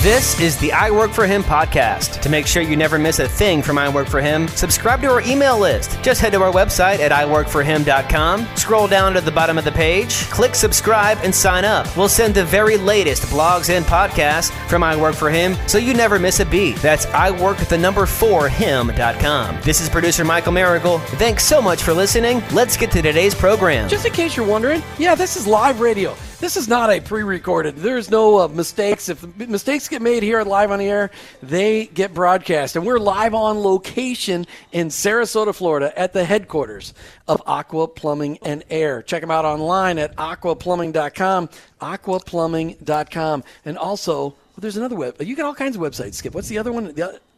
This is the I Work For Him podcast. To make sure you never miss a thing from I Work For Him, subscribe to our email list. Just head to our website at IWorkTheNumber4Him.com, scroll down to the bottom of the page, click subscribe, and sign up. We'll send the very latest blogs and podcasts from I Work For Him so you never miss a beat. That's IWorkTheNumber4Him.com. This is producer Michael Miracle. Thanks so much for listening. Let's get to today's program. Just in case you're wondering, yeah, this is live radio. This is not a pre-recorded. There's no mistakes. If mistakes get made here at Live on the Air, they get broadcast. And we're live on location in Sarasota, Florida at the headquarters of Aqua Plumbing and Air. Check them out online at aquaplumbingsarasota.com, aquaplumbingsarasota.com. And also, well, there's another web. You got all kinds of websites, Skip. What's the other one?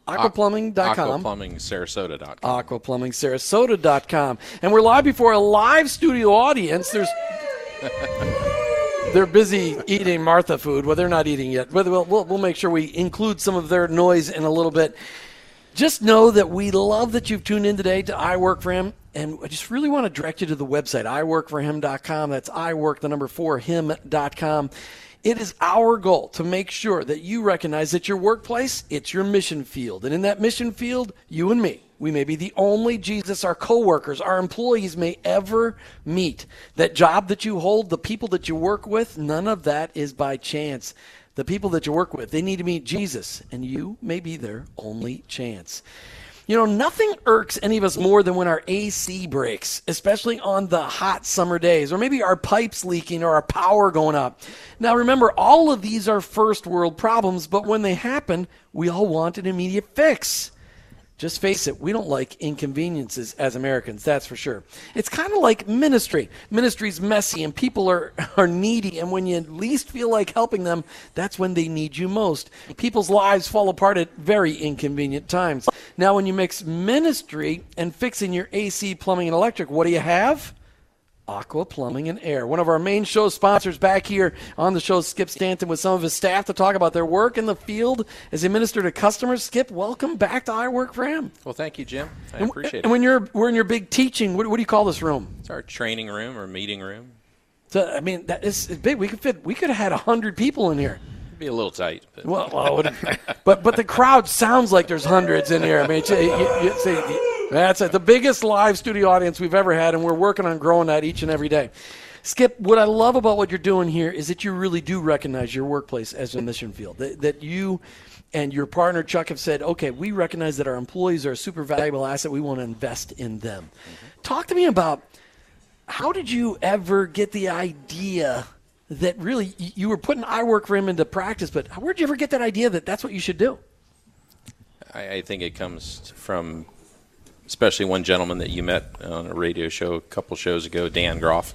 Aquaplumbing.com. Aquaplumbingsarasota.com. Aquaplumbingsarasota.com. And we're live before a live studio audience. They're busy eating Martha food. Well, they're not eating yet. We'll make sure we include some of their noise in a little bit. Just know that we love that you've tuned in today to I Work For Him. And I just really want to direct you to the website, IWorkTheNumber4Him.com. That's IWorkTheNumber4Him.com. It is our goal to make sure that you recognize that your workplace, it's your mission field. And in that mission field, you and me, we may be the only Jesus our coworkers, our employees may ever meet. That job that you hold, the people that you work with, none of that is by chance. The people that you work with, they need to meet Jesus, and you may be their only chance. You know, nothing irks any of us more than when our AC breaks, especially on the hot summer days, or maybe our pipes leaking or our power going up. Now, remember, all of these are first world problems, but when they happen, we all want an immediate fix. Just face it, we don't like inconveniences as Americans, that's for sure. It's kind of like ministry. Ministry's messy and people are needy, and when you least feel like helping them, that's when they need you most. People's lives fall apart at very inconvenient times. Now, when you mix ministry and fixing your AC, plumbing, and electric, what do you have? Aqua Plumbing and Air, one of our main show sponsors. Back here on the show, Skip Stanton with some of his staff to talk about their work in the field as they minister to customers. Skip, welcome back to I Work For Him. Well, thank you, Jim. I appreciate it. And when we're in your big teaching, what do you call this room? It's our training room or meeting room. So I mean, that is big. We could have had 100 people in here. Be a little tight, but. Well, but the crowd sounds like there's hundreds in here. I mean, that's the biggest live studio audience we've ever had, and we're working on growing that each and every day. Skip, what I love about what you're doing here is that you really do recognize your workplace as a mission field. That you and your partner Chuck have said, okay, we recognize that our employees are a super valuable asset. We want to invest in them. Mm-hmm. Talk to me about how did you ever get the idea that really you were putting I Work For Him into practice, but where'd you ever get that idea that that's what you should do? I think it comes from especially one gentleman that you met on a radio show a couple shows ago, Dan Groff,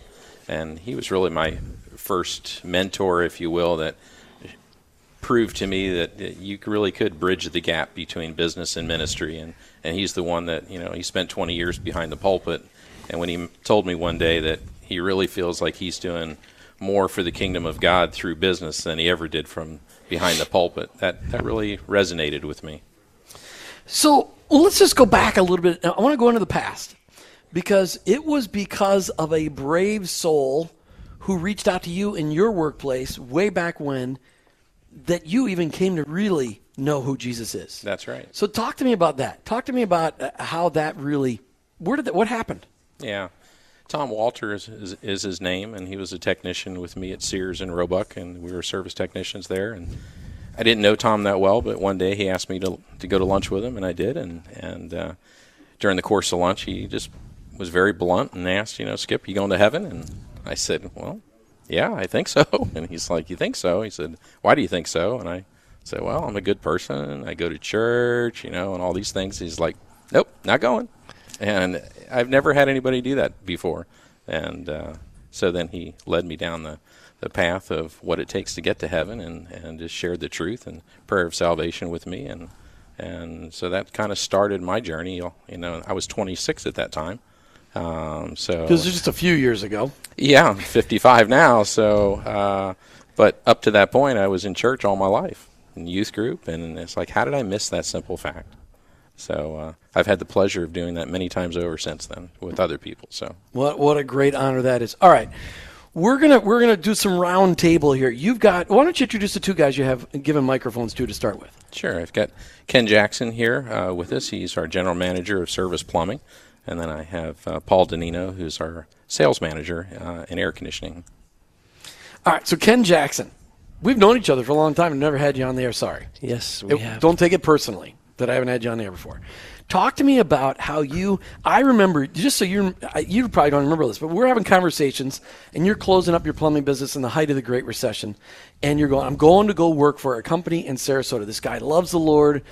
and he was really my first mentor, if you will, that proved to me that you really could bridge the gap between business and ministry, and he's the one that, you know, he spent 20 years behind the pulpit, and when he told me one day that he really feels like he's doing more for the kingdom of God through business than he ever did from behind the pulpit. That really resonated with me. So let's just go back a little bit. I want to go into the past because it was because of a brave soul who reached out to you in your workplace way back when that you even came to really know who Jesus is. That's right. So talk to me about that. Talk to me about how that really, what happened? Yeah. Tom Walter is his name, and he was a technician with me at Sears and Roebuck, and we were service technicians there. And I didn't know Tom that well, but one day he asked me to go to lunch with him, and I did. And during the course of lunch, he just was very blunt and asked, you know, Skip, you going to heaven? And I said, well, yeah, I think so. And he's like, you think so? He said, why do you think so? And I said, well, I'm a good person. I go to church, you know, and all these things. He's like, nope, not going. And I've never had anybody do that before. And so then he led me down the path of what it takes to get to heaven and just shared the truth and prayer of salvation with me. And so that kind of started my journey. You know, I was 26 at that time. So this was just a few years ago. Yeah, I'm 55 now. So but up to that point, I was in church all my life, in youth group. And it's like, how did I miss that simple fact? So I've had the pleasure of doing that many times over since then with other people. So what a great honor that is. All right. We're gonna do some round table here. You've got. Why don't you introduce the two guys you have given microphones to start with? Sure. I've got Ken Jackson here with us. He's our general manager of service plumbing, and then I have Paul Danino, who's our sales manager in air conditioning. All right. So Ken Jackson, we've known each other for a long time and never had you on the air. Sorry. Yes, we have. Don't take it personally that I haven't had you on the air before. Talk to me about how you – I remember – just so you probably don't remember this, but we're having conversations, and you're closing up your plumbing business in the height of the Great Recession, and you're going, I'm going to go work for a company in Sarasota. This guy loves the Lord.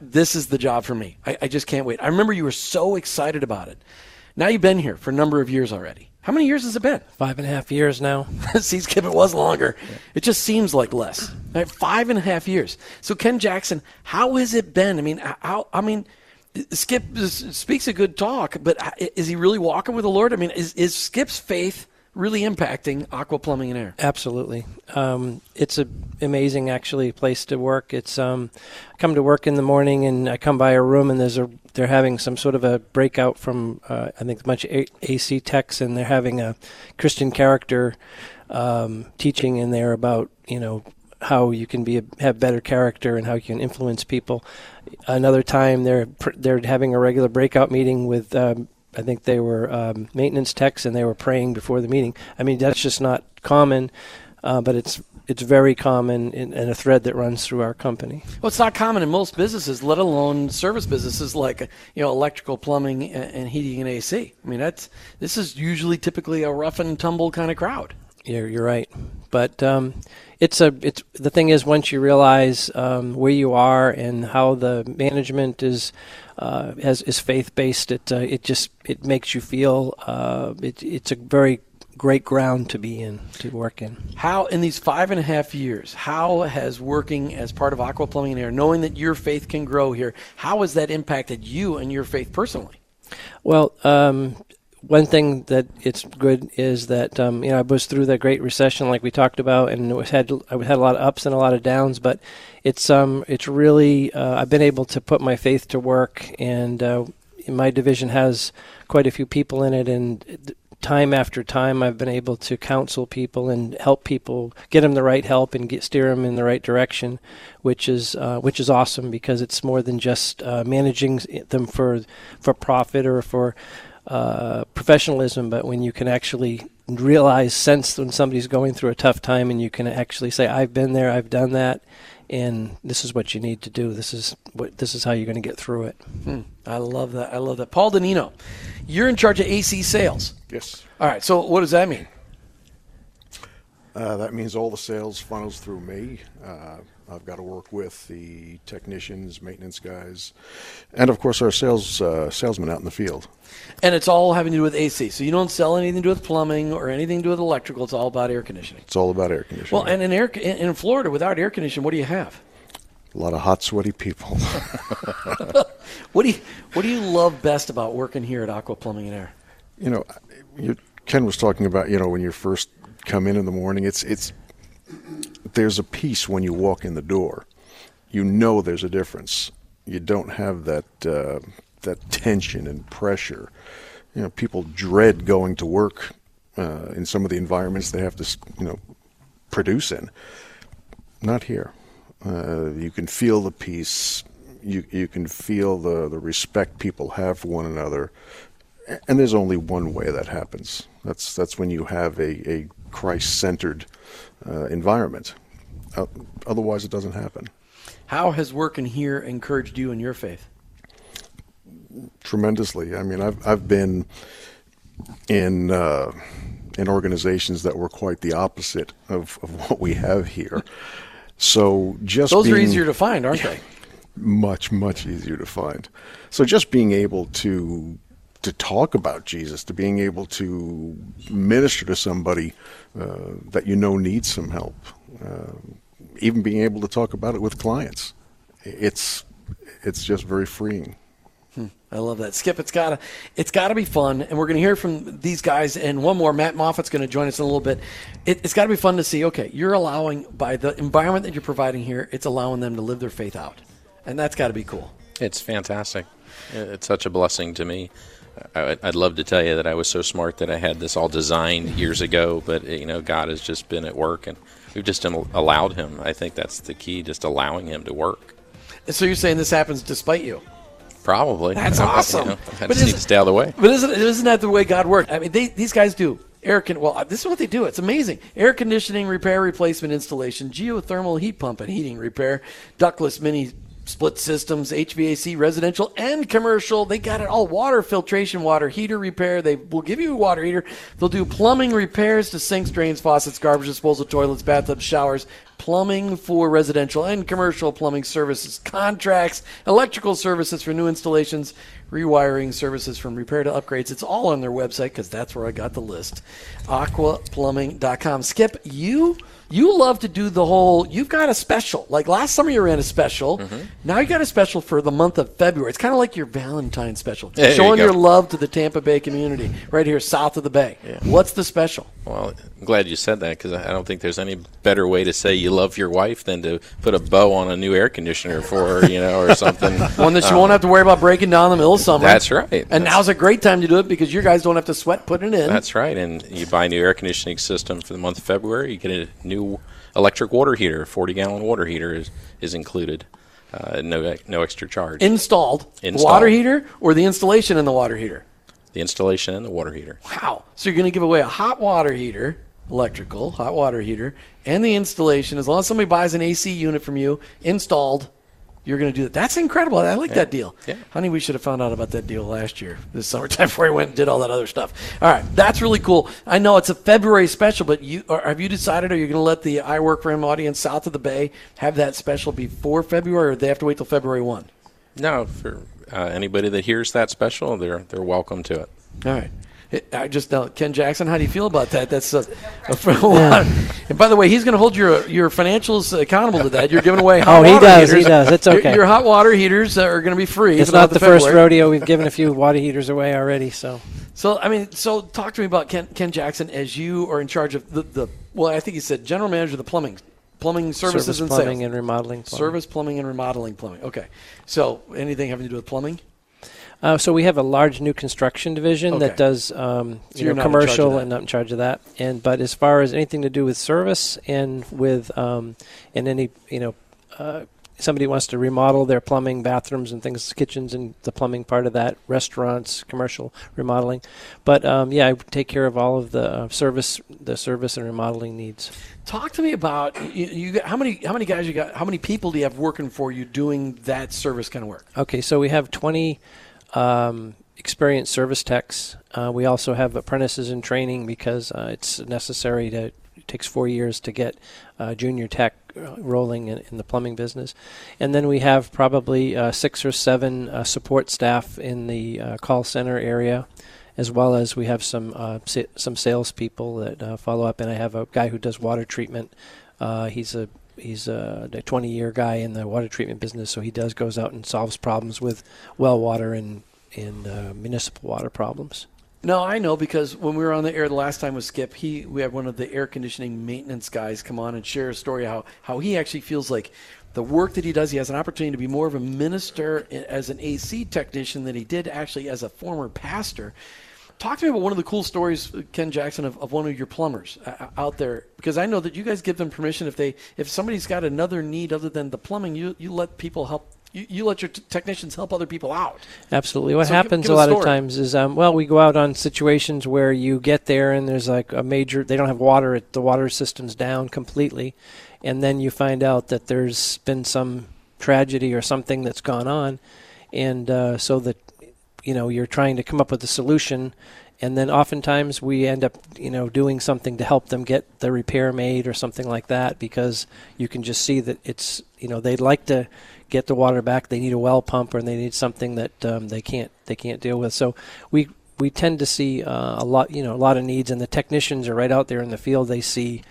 This is the job for me. I just can't wait. I remember you were so excited about it. Now you've been here for a number of years already. How many years has it been? 5.5 years now. See, Skip, it was longer. Yeah. It just seems like less. Right, 5.5 years. So, Ken Jackson, how has it been? I mean, Skip speaks a good talk, but is he really walking with the Lord? I mean, is Skip's faith really impacting Aqua Plumbing and Air? Absolutely. It's an amazing, actually, place to work. It's I come to work in the morning, and I come by a room, and they're having some sort of a breakout from I think a bunch of AC techs, and they're having a Christian character teaching in there about, you know, how you can have better character and how you can influence people. Another time they're having a regular breakout meeting with I think they were maintenance techs, and they were praying before the meeting. I mean, that's just not common, but it's very common and a thread that runs through our company. Well, it's not common in most businesses, let alone service businesses like, you know, electrical, plumbing, and heating and AC. I mean, this is typically a rough and tumble kind of crowd. Yeah, you're right. But the thing is, once you realize where you are and how the management is faith based, it makes you feel it's a very great ground to be in, to work in. How, in these 5.5 years, how has working as part of Aqua Plumbing and Air, knowing that your faith can grow here, how has that impacted you and your faith personally? Well, one thing that it's good is that I was through the Great Recession, like we talked about, and I had a lot of ups and a lot of downs. But it's really I've been able to put my faith to work, and my division has quite a few people in it, and time after time I've been able to counsel people and help people, get them the right help and steer them in the right direction, which is awesome, because it's more than just managing them for profit or for professionalism, but when you can actually sense when somebody's going through a tough time, and you can actually say, I've been there, I've done that, and this is what you need to do. This is how you're going to get through it. I love that. Paul Danino, you're in charge of AC sales. Yes. All right. So what does that mean? That means all the sales funnels through me. I've got to work with the technicians, maintenance guys, and, of course, our salesmen out in the field. And it's all having to do with AC. So you don't sell anything to do with plumbing or anything to do with electrical. It's all about air conditioning. Well, and in Florida, without air conditioning, what do you have? A lot of hot, sweaty people. What do you love best about working here at Aqua Plumbing and Air? You know, Ken was talking about, you know, when you first come in the morning, there's a peace when you walk in the door. You know there's a difference. You don't have that tension and pressure. You know, people dread going to work in some of the environments they have to, produce in. Not here. You can feel the peace. You can feel the respect people have for one another. And there's only one way that happens. That's when you have a Christ-centered environment. Otherwise, it doesn't happen. How has working here encouraged you in your faith? Tremendously. I mean, I've been in organizations that were quite the opposite of what we have here. So those are easier to find, aren't they? Much, much easier to find. So just being able to talk about Jesus, to being able to minister to somebody that needs some help, even being able to talk about it with clients, it's just very freeing. I love that. Skip, it's gotta be fun, and we're gonna hear from these guys and one more. Matt Moffitt's gonna join us in a little bit. It's gotta be fun to see. Okay, you're allowing, by the environment that you're providing here, it's allowing them to live their faith out, and that's gotta be cool. It's fantastic. It's such a blessing to me. I'd love to tell you that I was so smart that I had this all designed years ago, but God has just been at work, and we've just allowed him. I think that's the key, just allowing him to work. And so you're saying this happens despite you? Probably. That's awesome. I just need to stay out of the way. But isn't that the way God works? I mean, these guys do. Well, this is what they do. It's amazing. Air conditioning repair, replacement, installation, geothermal heat pump and heating repair, ductless mini split systems, HVAC, residential and commercial. They got it all. Water filtration, water heater repair. They will give you a water heater. They'll do plumbing repairs to sinks, drains, faucets, garbage disposal, toilets, bathtubs, showers. Plumbing for residential and commercial plumbing services contracts, electrical services for new installations, rewiring services from repair to upgrades. It's all on their website because that's where I got the list. Aquaplumbing.com. Skip, you love to do the whole, you've got a special. Like last summer you ran a special. Mm-hmm. Now you got a special for the month of February. It's kind of like your Valentine's special. There showing your love to the Tampa Bay community right here south of the Bay. Yeah. What's the special? Well, I'm glad you said that because I don't think there's any better way to say you love your wife than to put a bow on a new air conditioner for her, or something. One that she won't have to worry about breaking down in the middle of summer. That's right. And now's a great time to do it because you guys don't have to sweat putting it in. That's right. And you buy a new air conditioning system for the month of February. You get a new electric water heater, 40-gallon water heater is included. No extra charge. Installed. Water heater or the installation in the water heater? The installation and the water heater. Wow. So you're going to give away a hot water heater, electrical, hot water heater, and the installation. As long as somebody buys an AC unit from you, installed, you're going to do that. That's incredible. I like that deal. Yeah. Honey, we should have found out about that deal last year, this summertime, before I went and did all that other stuff. All right. That's really cool. I know it's a February special, but have you decided, are you going to let the I Work For Him audience south of the Bay have that special before February, or do they have to wait till February 1? No, for anybody that hears that special, they're welcome to it. All right. Ken Jackson, how do you feel about that? That's and by the way, he's going to hold your financials accountable to that. You're giving away hot water heaters. He does. It's okay. Your hot water heaters are going to be free. It's not the first rodeo. We've given a few water heaters away already. So talk to me about Ken Jackson as you are in charge of the well, I think he said general manager of the plumbing services service, and plumbing sales. And remodeling. Plumbing. Service, plumbing, and remodeling plumbing. Okay. So anything having to do with plumbing? So we have a large new construction division that does commercial and not in charge of that. But as far as anything to do with service and with somebody wants to remodel their plumbing, bathrooms and things, kitchens and the plumbing part of that, restaurants, commercial remodeling. But I take care of all of the service and remodeling needs. Talk to me about how many guys you got? How many people do you have working for you doing that service kind of work? Okay, so we have 20. Experienced service techs. We also have apprentices in training because it's necessary it takes 4 years to get junior tech rolling in the plumbing business. And then we have probably 6 or 7 support staff in the call center area, as well as we have some salespeople that follow up. And I have a guy who does water treatment. He's a 20-year guy in the water treatment business, so he goes out and solves problems with well water and municipal water problems. No, I know because when we were on the air the last time with Skip, we had one of the air conditioning maintenance guys come on and share a story how he actually feels like the work that he does, he has an opportunity to be more of a minister as an AC technician than he did actually as a former pastor. Talk to me about one of the cool stories, Ken Jackson, of one of your plumbers out there, because I know that you guys give them permission if somebody's got another need other than the plumbing, you let people help. You let your technicians help other people out. Absolutely. What happens a lot of times is, we go out on situations where you get there and there's like they don't have water, the water system's down completely, and then you find out that there's been some tragedy or something that's gone on, and so that. You're trying to come up with a solution, and then oftentimes we end up, doing something to help them get the repair made or something like that, because you can just see that it's, they'd like to get the water back. They need a well pump, or they need something that they can't deal with. So we tend to see a lot of needs, and the technicians are right out there in the field. They see.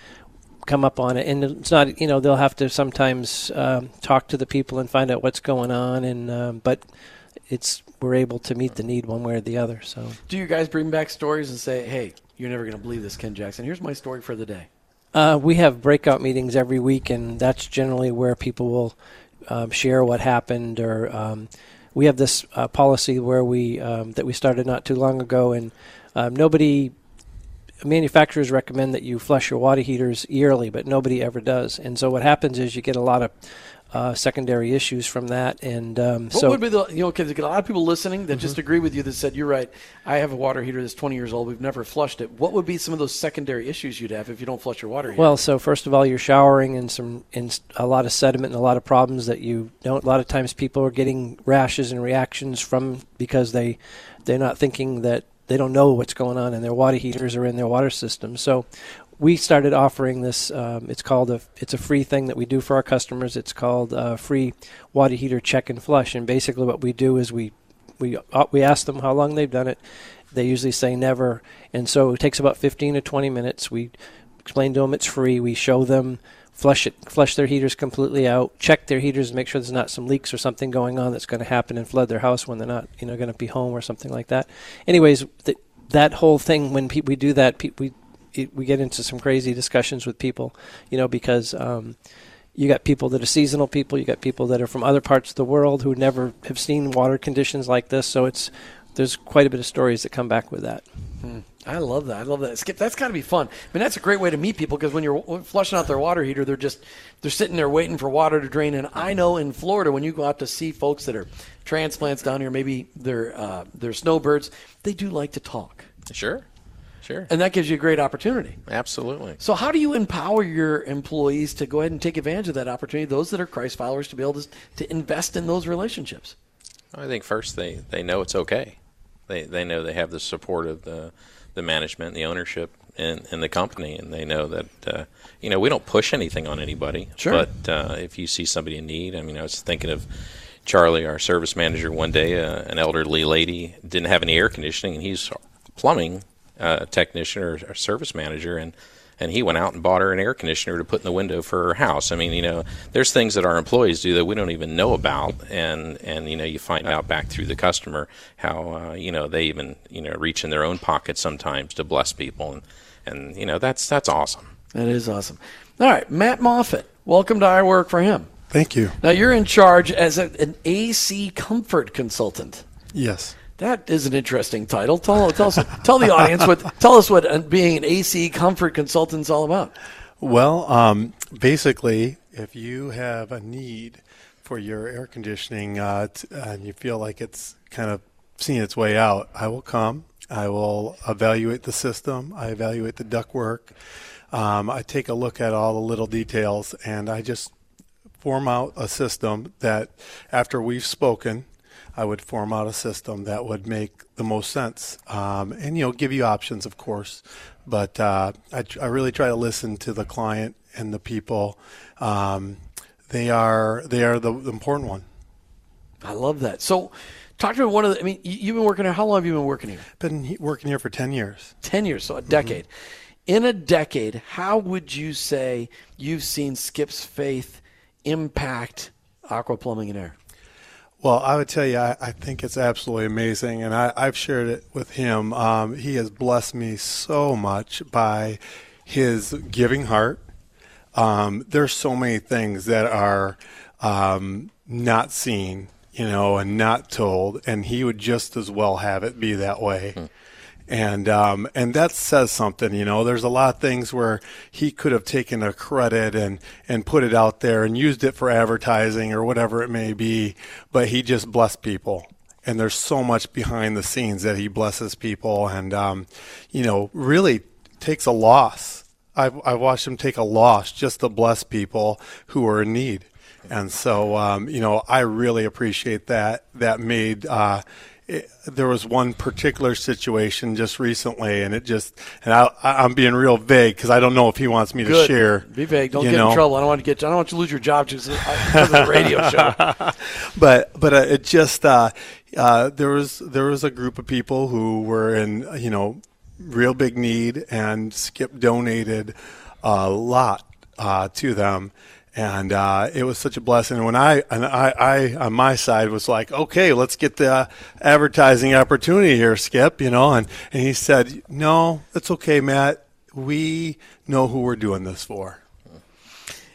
Come up on it, and it's not they'll have to sometimes talk to the people and find out what's going on, and but we're able to meet the need one way or the other. So do you guys bring back stories and say, hey, you're never going to believe this, Ken Jackson, here's my story for the day? We have breakout meetings every week, and that's generally where people will share what happened, or we have this policy where we that we started not too long ago, and manufacturers recommend that you flush your water heaters yearly, but nobody ever does. And so what happens is you get a lot of secondary issues from that. And would be the, you know, because a lot of people listening that just agree with you that said, you're right, I have a water heater that's 20 years old, we've never flushed it. What would be some of those secondary issues you'd have if you don't flush your water heater? Well, so first of all, you're showering and a lot of sediment and a lot of problems that you don't. A lot of times people are getting rashes and reactions from because they're not thinking that they don't know what's going on in their water heaters or in their water system. So we started offering this. It's a free thing that we do for our customers. It's called free water heater check and flush. And basically, what we do is we ask them how long they've done it. They usually say never, and so it takes about 15 to 20 minutes. We explain to them it's free. We show them flush their heaters completely out, check their heaters, and make sure there's not some leaks or something going on that's going to happen and flood their house when they're not, going to be home or something like that. Anyways, that whole thing when we do that, we get into some crazy discussions with people, because you got people that are seasonal people, you got people that are from other parts of the world who never have seen water conditions like this. So there's quite a bit of stories that come back with that. I love that. Skip, that's got to be fun. I mean, that's a great way to meet people, because when you're flushing out their water heater, they're sitting there waiting for water to drain. And I know in Florida, when you go out to see folks that are transplants down here, maybe they're snowbirds, they do like to talk. Sure. And that gives you a great opportunity. Absolutely. So how do you empower your employees to go ahead and take advantage of that opportunity, those that are Christ followers, to be able to invest in those relationships? I think first they know it's okay. They know they have the support of the management, the ownership, and the company, and they know that, we don't push anything on anybody. Sure. But if you see somebody in need, I was thinking of Charlie, our service manager, one day, an elderly lady, didn't have any air conditioning, and he's plumbing technician or service manager, and he went out and bought her an air conditioner to put in the window for her house. There's things that our employees do that we don't even know about, and you find out back through the customer how they even reach in their own pockets sometimes to bless people, and that's awesome. That is awesome. All right, Matt Moffitt, welcome to I Work for Him. Thank you. Now you're in charge as an AC comfort consultant. Yes. That is an interesting title. Tell the audience tell us what being an AC comfort consultant is all about. Well, basically, if you have a need for your air conditioning and you feel like it's kind of seeing its way out, I will come. I will evaluate the system. I evaluate the ductwork. I take a look at all the little details, and I just form out a system that, after we've spoken, I would form out a system that would make the most sense, and give you options, of course. But I really try to listen to the client and the people. They are the important one. I love that. So, talk to me. You've been working here. How long have you been working here? Been working here for 10 years. 10 years, so a decade. In a decade, how would you say you've seen Skip's faith impact Aqua Plumbing and Air? Well, I would tell you, I think it's absolutely amazing, and I've shared it with him. He has blessed me so much by his giving heart. There's so many things that are not seen, and not told, and he would just as well have it be that way. And that says something, There's a lot of things where he could have taken a credit and put it out there and used it for advertising or whatever it may be, but he just blessed people. And there's so much behind the scenes that he blesses people and, really takes a loss. I've watched him take a loss just to bless people who are in need. And so, I really appreciate that. That made, there was one particular situation just recently, and I'm being real vague because I don't know if he wants me to share. Be vague. Don't get in trouble. I don't want you to lose your job just because of the radio show. But it just there was a group of people who were in real big need, and Skip donated a lot to them. And it was such a blessing. And I on my side was like, okay, let's get the advertising opportunity here, Skip, And he said, no, it's okay, Matt. We know who we're doing this for.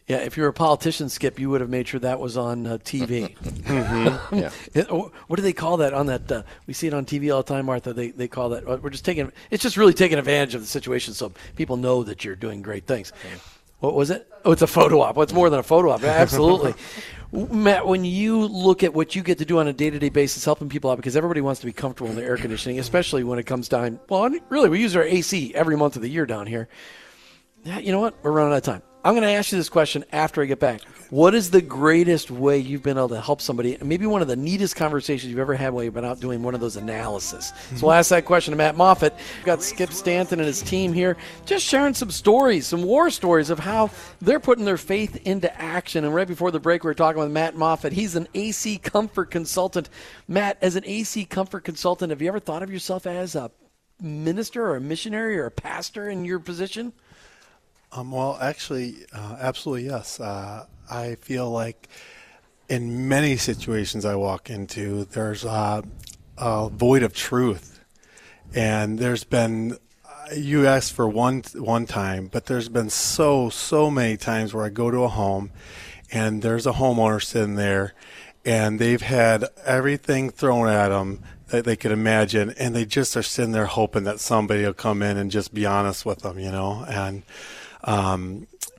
Yeah, if you're a politician, Skip, you would have made sure that was on TV. Mm-hmm. Yeah. What do they call that on that? We see it on TV all the time, Martha. They call that. We're just taking. It's just really taking advantage of the situation, so people know that you're doing great things. Okay. What was it? Oh, it's a photo op. Well, it's more than a photo op. Absolutely. Matt, when you look at what you get to do on a day-to-day basis, helping people out, because everybody wants to be comfortable in their air conditioning, especially when it comes time. Well, really, we use our AC every month of the year down here. Yeah, you know what? We're running out of time. I'm going to ask you this question after I get back. What is the greatest way you've been able to help somebody? Maybe one of the neatest conversations you've ever had while you've been out doing one of those analyses. So we'll ask that question to Matt Moffitt. We've got Skip Stanton and his team here just sharing some stories, some war stories of how they're putting their faith into action. And right before the break, we were talking with Matt Moffitt. He's an AC comfort consultant. Matt, as an AC comfort consultant, have you ever thought of yourself as a minister or a missionary or a pastor in your position? Well, actually, absolutely yes. I feel like in many situations I walk into, there's a void of truth. And there's been, you asked for one time, but there's been so many times where I go to a home and there's a homeowner sitting there and they've had everything thrown at them that they could imagine. And they just are sitting there hoping that somebody will come in and just be honest with them, you know, and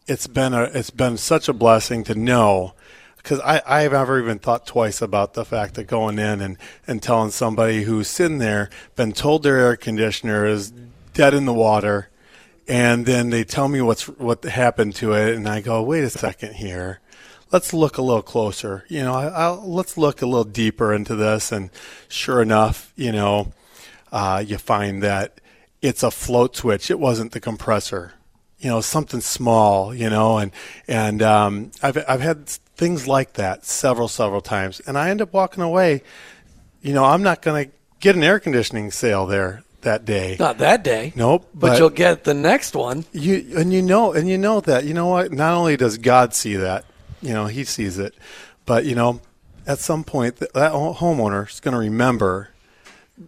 it's been such a blessing to know, because I have never even thought twice about the fact that going in and telling somebody who's sitting there, been told their air conditioner is dead in the water, and then they tell me what happened to it, and I go, wait a second here, let's look a little closer, you know, let's look a little deeper into this, and sure enough, you know, you find that it's a float switch, it wasn't the compressor. You know, something small, you know, and I've had things like that several times, and I end up walking away. You know, I'm not going to get an air conditioning sale there that day. Not that day. Nope. But you'll get the next one. You know that, you know what? Not only does God see that, you know, He sees it, but you know, at some point that homeowner is going to remember.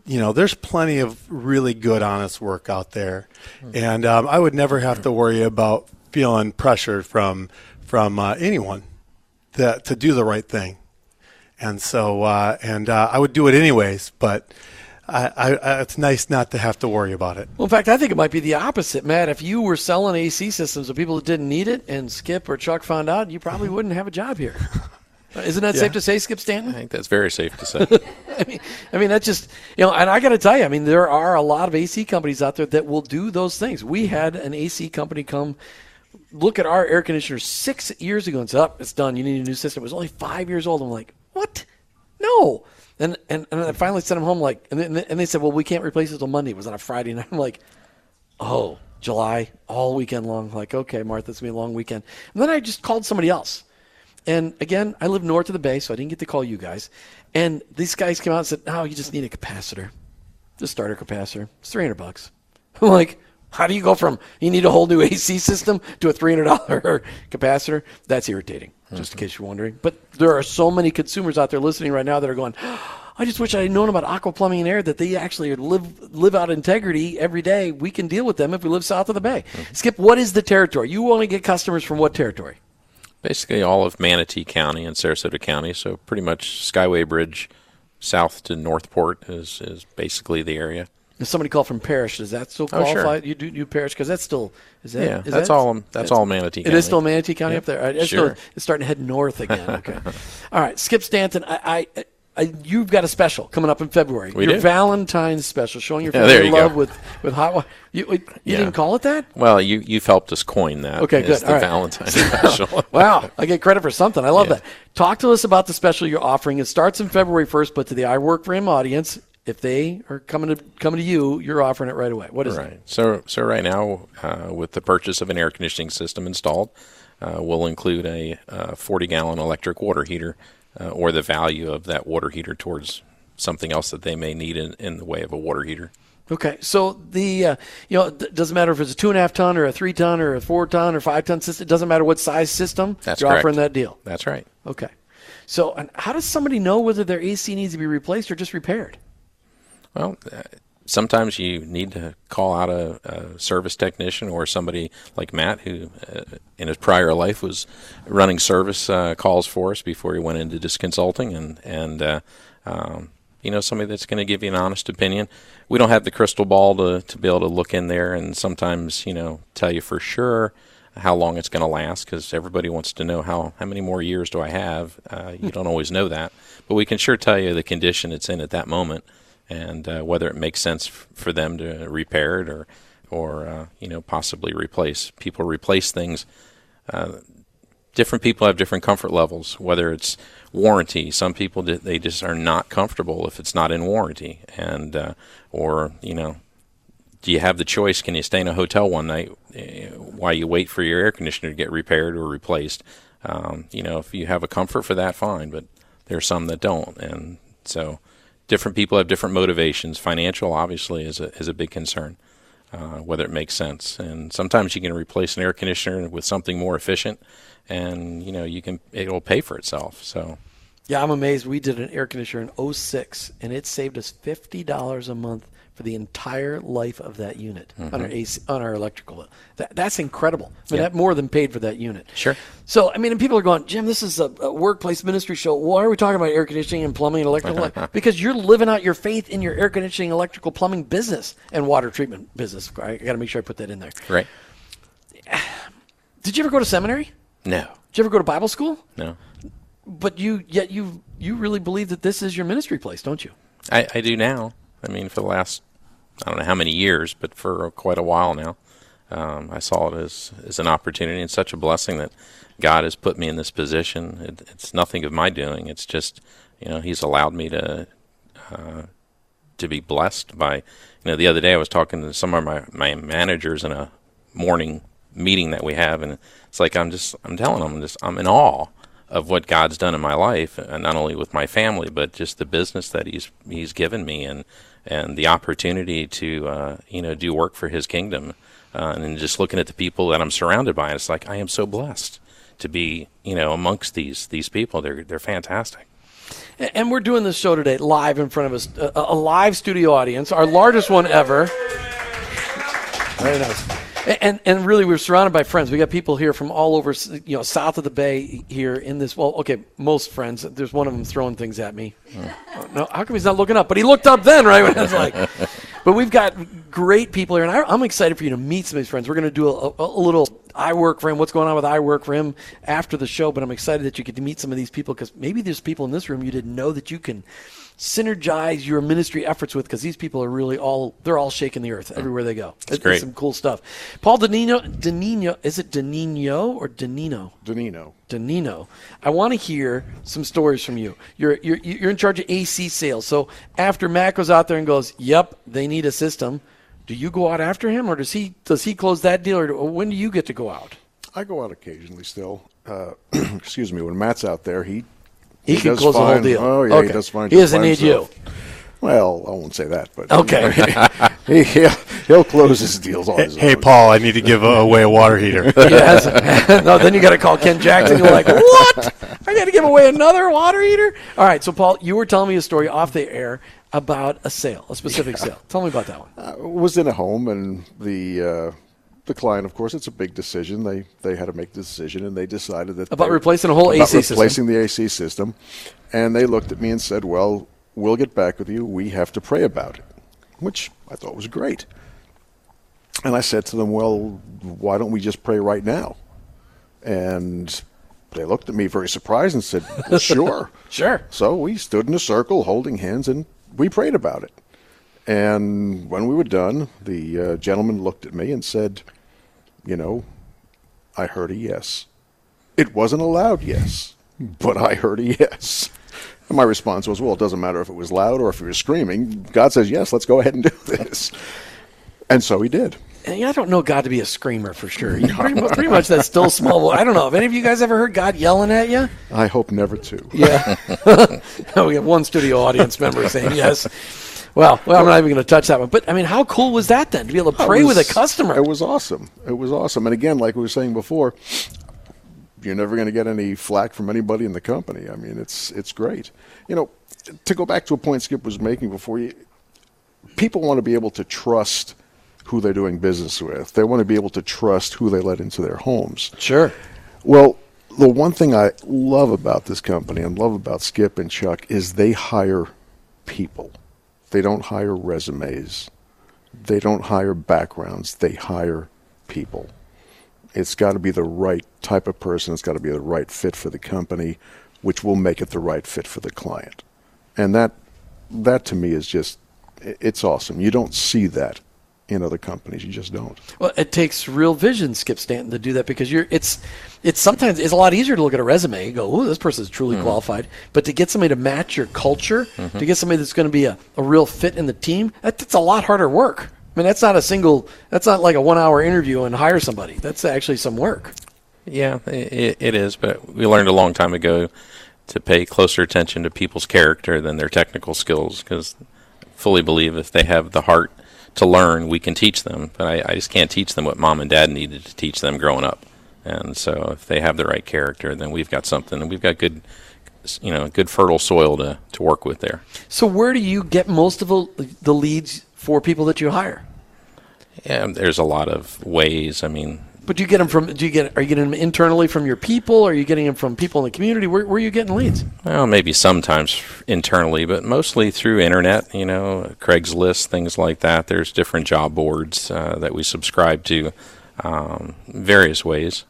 You know, there's plenty of really good, honest work out there. And I would never have to worry about feeling pressure from anyone to do the right thing. And so, I would do it anyways, but I it's nice not to have to worry about it. Well, in fact, I think it might be the opposite, Matt. If you were selling AC systems to people that didn't need it and Skip or Chuck found out, you probably wouldn't have a job here. Isn't that safe to say, Skip Stanton? I think that's very safe to say. I mean, that's just, you know, and I got to tell you, I mean, there are a lot of AC companies out there that will do those things. We had an AC company come look at our air conditioner 6 years ago and said, oh, it's done. You need a new system. It was only 5 years old. I'm like, what? No. And I finally sent them home, like, and they said, well, we can't replace it until Monday. It was on a Friday. And I'm like, oh, July, all weekend long. Like, okay, Martha, it's going to be a long weekend. And then I just called somebody else. And again, I live north of the bay, so I didn't get to call you guys. And these guys came out and said, "Oh, you just need a capacitor, just starter capacitor. It's $300." I'm like, "How do you go from you need a whole new AC system to a $300 capacitor?" That's irritating, just in case you're wondering. But there are so many consumers out there listening right now that are going, oh, "I just wish I had known about Aqua Plumbing and Air, that they actually live out integrity every day. We can deal with them if we live south of the bay." Mm-hmm. Skip, what is the territory? You only get customers from what territory? Basically all of Manatee County and Sarasota County, so pretty much Skyway Bridge south to Northport is basically the area. If somebody called from Parrish, does that still qualify? Oh, sure. You Parrish, because that's still that's all Manatee County. It is still Manatee County up there. Right, it's starting to head north again. Okay. All right, Skip Stanton, you've got a special coming up in February. Your Valentine's special, showing your family love with hot water. You didn't call it that? Well, you've helped us coin that. Okay, good. All right. Valentine's special. Wow, I get credit for something. I love that. Talk to us about the special you're offering. It starts on February 1st, but to the I Work For Him audience, if they are coming to you, you're offering it right away. What is it? So right now, with the purchase of an air conditioning system installed, we'll include a 40-gallon electric water heater. Or the value of that water heater towards something else that they may need in the way of a water heater. Okay, so the it doesn't matter if it's a 2.5 ton or a 3 ton or a 4 ton or 5 ton system. It doesn't matter what size system. That's you're correct. Offering that deal. That's right. Okay, so and how does somebody know whether their AC needs to be replaced or just repaired? Well, sometimes you need to call out a service technician or somebody like Matt, who in his prior life was running service calls for us before he went into just consulting, and somebody that's going to give you an honest opinion. We don't have the crystal ball to be able to look in there and sometimes, tell you for sure how long it's going to last, because everybody wants to know how many more years do I have. You don't always know that, but we can sure tell you the condition it's in at that moment, and whether it makes sense for them to repair it or possibly replace. People replace things. Different people have different comfort levels, whether it's warranty. Some people, they just are not comfortable if it's not in warranty, or do you have the choice? Can you stay in a hotel one night while you wait for your air conditioner to get repaired or replaced? If you have a comfort for that, fine, but there are some that don't. And so different people have different motivations. Financial, obviously, is a big concern, whether it makes sense. And sometimes you can replace an air conditioner with something more efficient, and, it'll pay for itself. So, yeah, I'm amazed. We did an air conditioner in 2006, and it saved us $50 a month for the entire life of that unit, mm-hmm. on our AC, on our electrical. That's incredible. I mean, That more than paid for that unit. Sure. So, and people are going, Jim, this is a workplace ministry show. Why are we talking about air conditioning and plumbing and electrical? Because you're living out your faith in your air conditioning, electrical, plumbing business, and water treatment business. I got to make sure I put that in there. Right. Did you ever go to seminary? No. Did you ever go to Bible school? No. But you really believe that this is your ministry place, don't you? I do now. For the last, I don't know how many years, but for quite a while now, I saw it as an opportunity and such a blessing that God has put me in this position. It's nothing of my doing. It's just, He's allowed me to be blessed by, the other day I was talking to some of my managers in a morning meeting that we have, and it's like I'm in awe of what God's done in my life, and not only with my family, but just the business that He's given me, and the opportunity to do work for His kingdom, and just looking at the people that I'm surrounded by, and it's like I am so blessed to be amongst these people. They're fantastic. And we're doing this show today live in front of us, a live studio audience, our largest one ever. Very nice. And really, we're surrounded by friends. We got people here from all over, south of the bay here in this. Well, okay, most friends. There's one of them throwing things at me. Oh, no, how come he's not looking up? But he looked up then, right? When I was like, but we've got great people here, and I'm excited for you to meet some of these friends. We're going to do a little I Work For Him. What's going on with I Work For Him after the show? But I'm excited that you get to meet some of these people, because maybe there's people in this room you didn't know that you can synergize your ministry efforts with, because these people are really they're all shaking the earth everywhere they go. That's great. Some cool stuff. Paul Danino, is it Danino or Danino? Danino. I want to hear some stories from you. You're in charge of AC sales. So after Matt goes out there and goes, yep, they need a system, do you go out after him, or does he close that deal, or when do you get to go out? I go out occasionally still. Excuse me. When Matt's out there, He can close the whole deal. Oh, yeah, okay. He does fine. He doesn't need you. Well, I won't say that, but okay. He'll close his deals on his own. Hey, Paul, I need to give away a water heater. Yes. No, then you got to call Ken Jackson. You're like, what? I got to give away another water heater? All right, so, Paul, you were telling me a story off the air about a sale, a specific sale. Tell me about that one. I was in a home, and the client, of course, it's a big decision. They had to make the decision, and they decided that about replacing a whole AC system. Replacing the AC system, and they looked at me and said, "Well, we'll get back with you. We have to pray about it," which I thought was great. And I said to them, "Well, why don't we just pray right now?" And they looked at me very surprised and said, "Well, sure, sure." So we stood in a circle, holding hands, and we prayed about it. And when we were done, the gentleman looked at me and said, I heard a yes. It wasn't a loud yes, but I heard a yes. And my response was, well, it doesn't matter if it was loud or if you were screaming. God says yes, let's go ahead and do this. And so he did. And I don't know God to be a screamer for sure. Pretty much that still small voice. I don't know. Have any of you guys ever heard God yelling at you? I hope never to. Yeah. We have one studio audience member saying yes. Well, I'm not even going to touch that one. But, how cool was that then, to be able to pray with a customer? It was awesome. And, again, like we were saying before, you're never going to get any flack from anybody in the company. It's great. To go back to a point Skip was making before, people want to be able to trust who they're doing business with. They want to be able to trust who they let into their homes. Sure. Well, the one thing I love about this company and love about Skip and Chuck is they hire people. They don't hire resumes. They don't hire backgrounds. They hire people. It's got to be the right type of person. It's got to be the right fit for the company, which will make it the right fit for the client. And that to me is just, it's awesome. You don't see that in other companies. You just don't. Well, it takes real vision, Skip Stanton, to do that, because it's sometimes it's a lot easier to look at a resume and go, oh, this person is truly qualified. But to get somebody to match your culture, to get somebody that's going to be a real fit in the team, that's a lot harder work. I mean, that's not like a 1-hour interview and hire somebody. That's actually some work. Yeah, it is. But we learned a long time ago to pay closer attention to people's character than their technical skills, because I fully believe if they have the heart to learn, we can teach them. But I just can't teach them what mom and dad needed to teach them growing up. And so if they have the right character, then we've got something, and we've got good, you know, good fertile soil to work with there. So where do you get most of the leads for people that you hire? Yeah, there's a lot of ways. I mean, but do you get them from? Are you getting them internally from your people? Or are you getting them from people in the community? Where are you getting leads? Well, maybe sometimes internally, but mostly through internet. You know, Craigslist, things like that. There's different job boards that we subscribe to, various ways.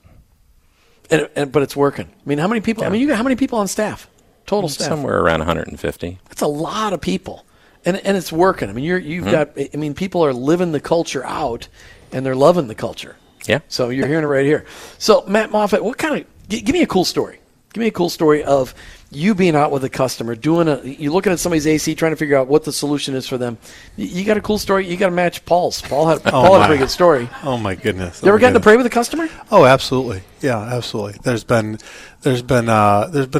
And but it's working. I mean, how many people? Yeah. I mean, you got how many people on staff? Total staff? Somewhere around 150. That's a lot of people. And it's working. I mean, you've got. I mean, people are living the culture out, and they're loving the culture. Yeah. So you're hearing it right here. So Matt Moffitt, what kind of? Give me a cool story. Give me a cool story of you being out with a customer, you're looking at somebody's AC, trying to figure out what the solution is for them. You got a cool story. You got to match Paul's. Paul had a pretty good story. Oh my goodness! You ever gotten to pray with a customer? Oh, absolutely. Yeah, absolutely. There's been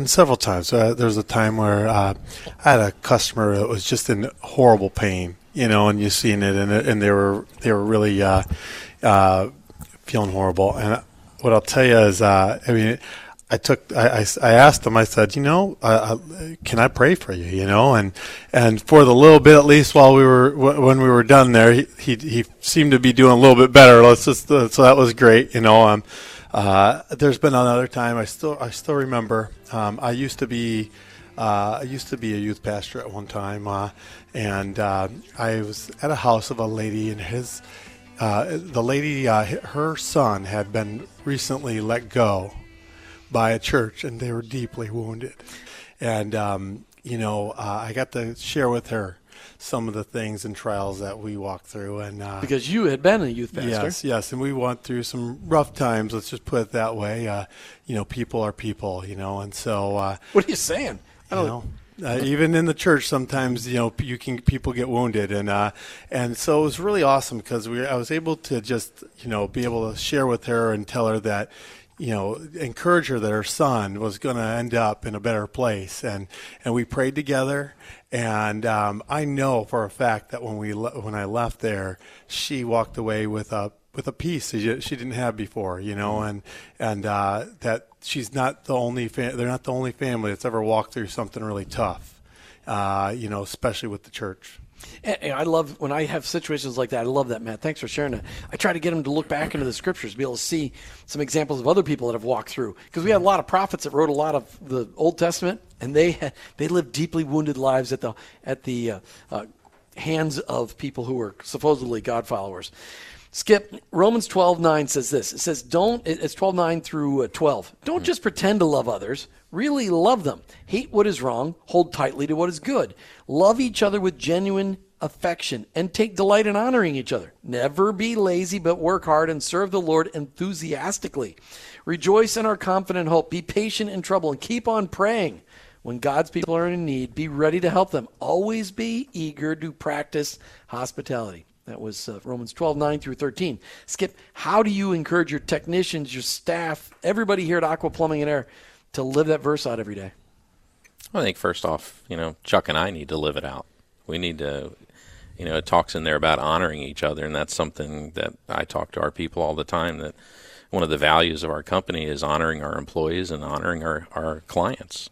several times. There's a time where I had a customer that was just in horrible pain, you know, and you've seen it, and they were really feeling horrible. And what I'll tell you is, I asked him, I said, you know, can I pray for you? You know, and for the little bit, at least while when we were done there, he seemed to be doing a little bit better. So that was great. You know, there's been another time I still remember, I used to be a youth pastor at one time. And I was at a house of a lady, and her son had been recently let go by a church, and they were deeply wounded. And, I got to share with her some of the things and trials that we walked through. And because you had been a youth pastor. Yes, and we went through some rough times, let's just put it that way. People are people, you know, and so... what are you saying? Even in the church, sometimes people get wounded, and so it was really awesome because I was able to just be able to share with her and tell her that, encourage her that her son was going to end up in a better place, and we prayed together, and I know for a fact that when I left there, she walked away with a peace she didn't have before, and that she's not the only they're not the only family that's ever walked through something really tough, especially with the church. And I love when I have situations like that. I love that, Matt. Thanks for sharing that. I try to get them to look back into the scriptures, be able to see some examples of other people that have walked through. Because we had a lot of prophets that wrote a lot of the Old Testament, and they lived deeply wounded lives at the hands of people who were supposedly God followers. Skip, Romans 12:9 says this. It says, it's 12:9 through 12. Don't just pretend to love others. Really love them. Hate what is wrong. Hold tightly to what is good. Love each other with genuine affection and take delight in honoring each other. Never be lazy, but work hard and serve the Lord enthusiastically. Rejoice in our confident hope. Be patient in trouble and keep on praying. When God's people are in need, be ready to help them. Always be eager to practice hospitality. That was Romans 12:9 through 13. Skip, how do you encourage your technicians, your staff, everybody here at Aqua Plumbing and Air to live that verse out every day? Well, I think first off, Chuck and I need to live it out. We need to, it talks in there about honoring each other, and that's something that I talk to our people all the time, that one of the values of our company is honoring our employees and honoring our clients.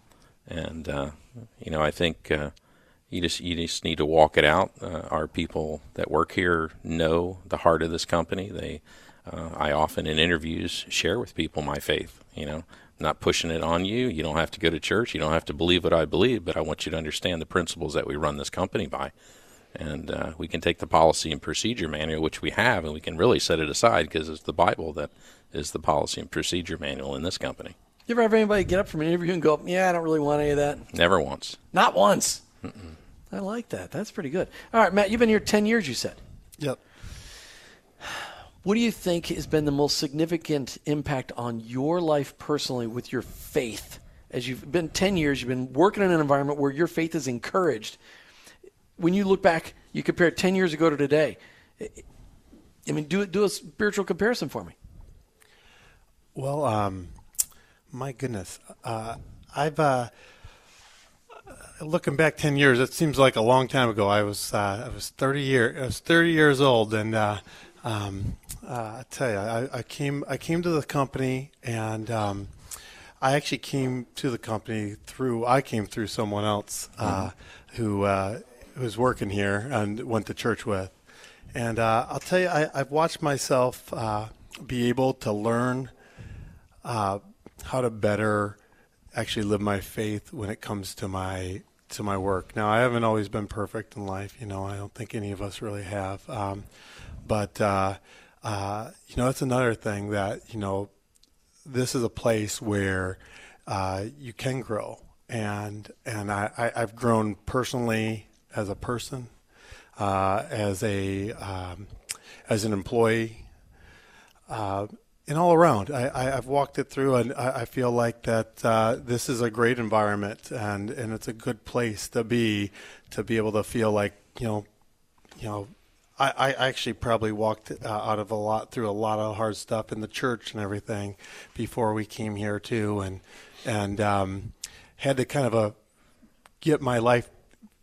And, I think You just need to walk it out. Our people that work here know the heart of this company. I often in interviews share with people my faith. You know, I'm not pushing it on you. You don't have to go to church. You don't have to believe what I believe, but I want you to understand the principles that we run this company by. And we can take the policy and procedure manual, which we have, and we can really set it aside because it's the Bible that is the policy and procedure manual in this company. You ever have anybody get up from an interview and go, yeah, I don't really want any of that? Never once. Not once. Mm-mm. I like that. That's pretty good. All right, Matt, you've been here 10 years, you said. Yep. What do you think has been the most significant impact on your life personally with your faith? As you've been 10 years, you've been working in an environment where your faith is encouraged. When you look back, you compare 10 years ago to today. I mean, do a spiritual comparison for me. Well, my goodness. Looking back 10 years, it seems like a long time ago. I was 30 years old, and I tell you, I came to the company, and I actually came to the company through someone else who was working here and went to church with. And I'll tell you, I've watched myself be able to learn how to better actually live my faith when it comes to my work. Now, I haven't always been perfect in life. You know, I don't think any of us really have. You know, that's another thing that, you know, this is a place where you can grow. And I've grown personally as a person, as an employee, and all around. I've walked it through, and I feel like that this is a great environment, and it's a good place to be, able to feel like, you know, I actually probably walked out of through a lot of hard stuff in the church and everything before we came here too, and had to kind of get my life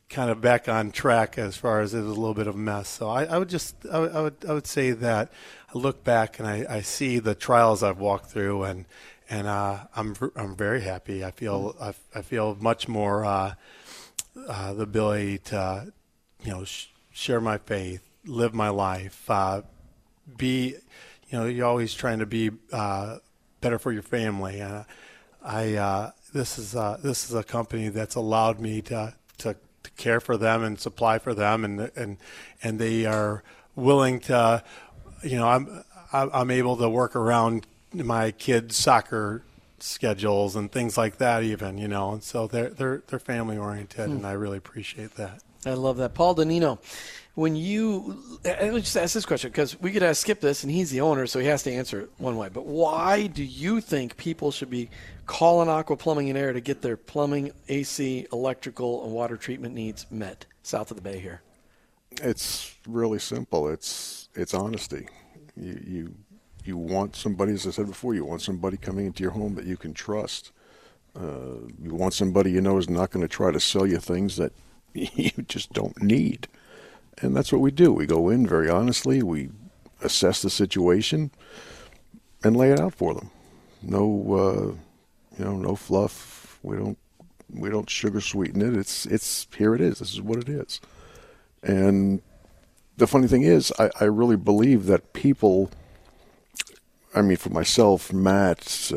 kind of back on track, as far as it was a little bit of a mess. So I would say that I look back and I see the trials I've walked through, and I'm very happy. I feel much more the ability to, you know, share my faith, live my life, be, you know, you're always trying to be better for your family. This is a company that's allowed me to care for them and supply for them, and they are willing to, you know, I'm able to work around my kids' soccer schedules and things like that, even, you know, and so they're family oriented, and I really appreciate that. I love that. Paul Danino, let me just ask this question, because we could ask Skip this, and he's the owner, so he has to answer it one way. But why do you think people should be calling Aqua Plumbing and Air to get their plumbing, AC, electrical, and water treatment needs met south of the bay here? It's really simple. It's honesty. You want somebody, as I said before, you want somebody coming into your home that you can trust. You want somebody you know is not going to try to sell you things that you just don't need. And that's what we do. We go in very honestly. We assess the situation and lay it out for them. No, no fluff. We don't sugar sweeten it. It's here it is. This is what it is. And the funny thing is, I really believe that people, I mean, for myself, Matt,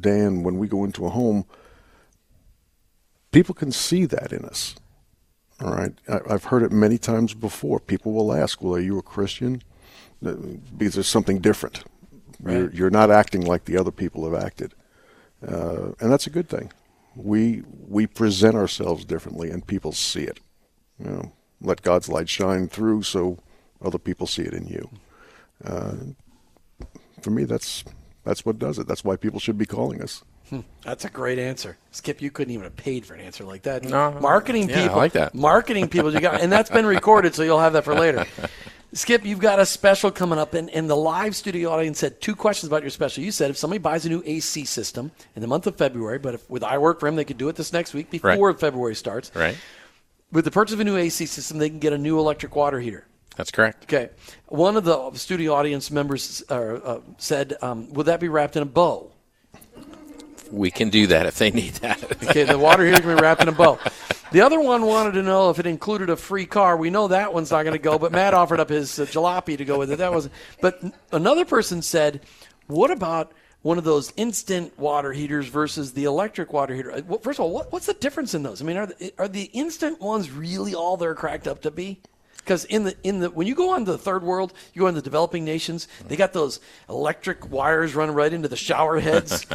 Dan, when we go into a home, people can see that in us. All right. I've heard it many times before. People will ask, well, are you a Christian? Because there's something different. Right. You're not acting like the other people have acted. And that's a good thing. We present ourselves differently, and people see it. You know, let God's light shine through so other people see it in you. For me, that's what does it. That's why people should be calling us. That's a great answer. Skip, you couldn't even have paid for an answer like that. No, marketing people. I like that. Marketing people. You got, and that's been recorded, so you'll have that for later. Skip, you've got a special coming up, and the live studio audience had two questions about your special. You said if somebody buys a new AC system in the month of February, but with I Work For Him, they could do it this next week before February starts. Right. With the purchase of a new AC system, they can get a new electric water heater. That's correct. Okay. One of the studio audience members said, would that be wrapped in a bow? We can do that if they need that. Okay, the water heater can be wrapped in a bow. The other one wanted to know if it included a free car. We know that one's not going to go, but Matt offered up his jalopy to go with it. That wasn't. But another person said, what about one of those instant water heaters versus the electric water heater? First of all, what's the difference in those? I mean, are the instant ones really all they're cracked up to be? Because in the when you go on to the third world, you go on to the developing nations, they got those electric wires running right into the shower heads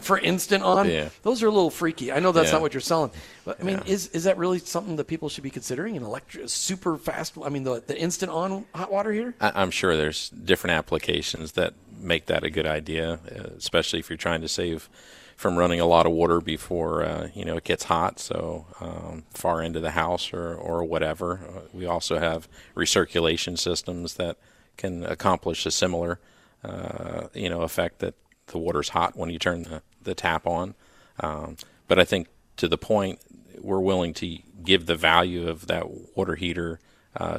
for instant on. Yeah. Those are a little freaky. I know that's not what you're selling. But, I mean, is that really something that people should be considering? An electric, super fast, I mean, the instant on hot water heater? I'm sure there's different applications that make that a good idea, especially if you're trying to save from running a lot of water before it gets hot, so far into the house or whatever. We also have recirculation systems that can accomplish a similar effect, that the water's hot when you turn the tap on. But I think, to the point, we're willing to give the value of that water heater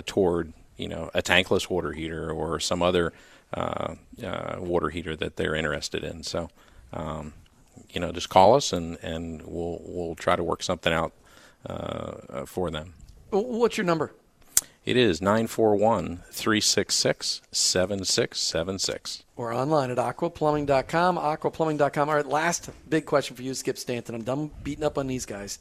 toward a tankless water heater or some other water heater that they're interested in. So just call us and we'll try to work something out for them. What's your number? It is 941-366-7676. Or online at aquaplumbing.com, aquaplumbingsarasota.com. All right, last big question for you, Skip Stanton. I'm done beating up on these guys.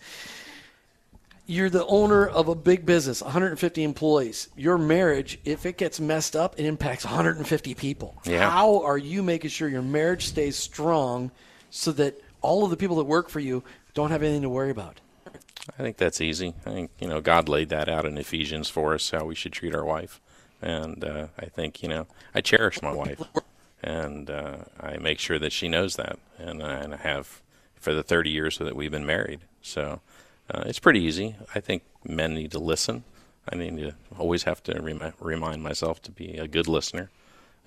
You're the owner of a big business, 150 employees. Your marriage, if it gets messed up, it impacts 150 people. Yeah. How are you making sure your marriage stays strong so that all of the people that work for you don't have anything to worry about? I think that's easy. I think, God laid that out in Ephesians for us, how we should treat our wife. And I think, I cherish my wife. And I make sure that she knows that. And I have for the 30 years that we've been married. So it's pretty easy. I think men need to listen. I need to always have to remind myself to be a good listener.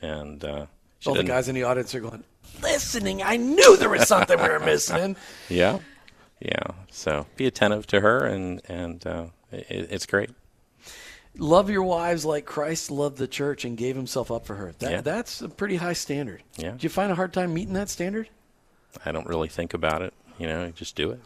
And all the guys in the audience are going, listening, I knew there was something we were missing. Yeah. Yeah, so be attentive to her, and it's great. Love your wives like Christ loved the church and gave himself up for her. That's a pretty high standard. Yeah. Do you find a hard time meeting that standard? I don't really think about it. I just do it.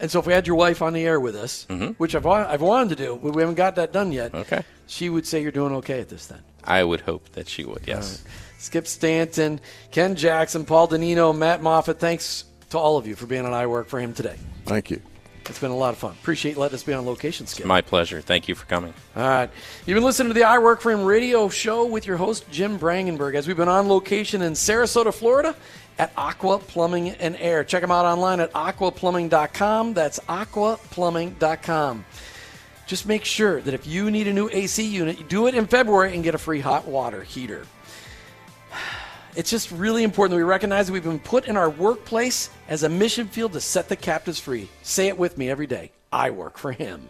And so if we had your wife on the air with us, which I've wanted to do, but we haven't got that done yet, okay, she would say you're doing okay at this then. I would hope that she would, yes. Right. Skip Stanton, Ken Jackson, Paul Danino, Matt Moffitt, thanks to all of you for being on I Work For Him today. Thank you. It's been a lot of fun. Appreciate letting us be on location, Skip. It's my pleasure. Thank you for coming. All right. You've been listening to the I Work For Him radio show with your host, Jim Brangenberg, as we've been on location in Sarasota, Florida at Aqua Plumbing and Air. Check them out online at aquaplumbing.com. That's aquaplumbing.com. Just make sure that if you need a new AC unit, you do it in February and get a free hot water heater. It's just really important that we recognize that we've been put in our workplace as a mission field to set the captives free. Say it with me every day. I work for him.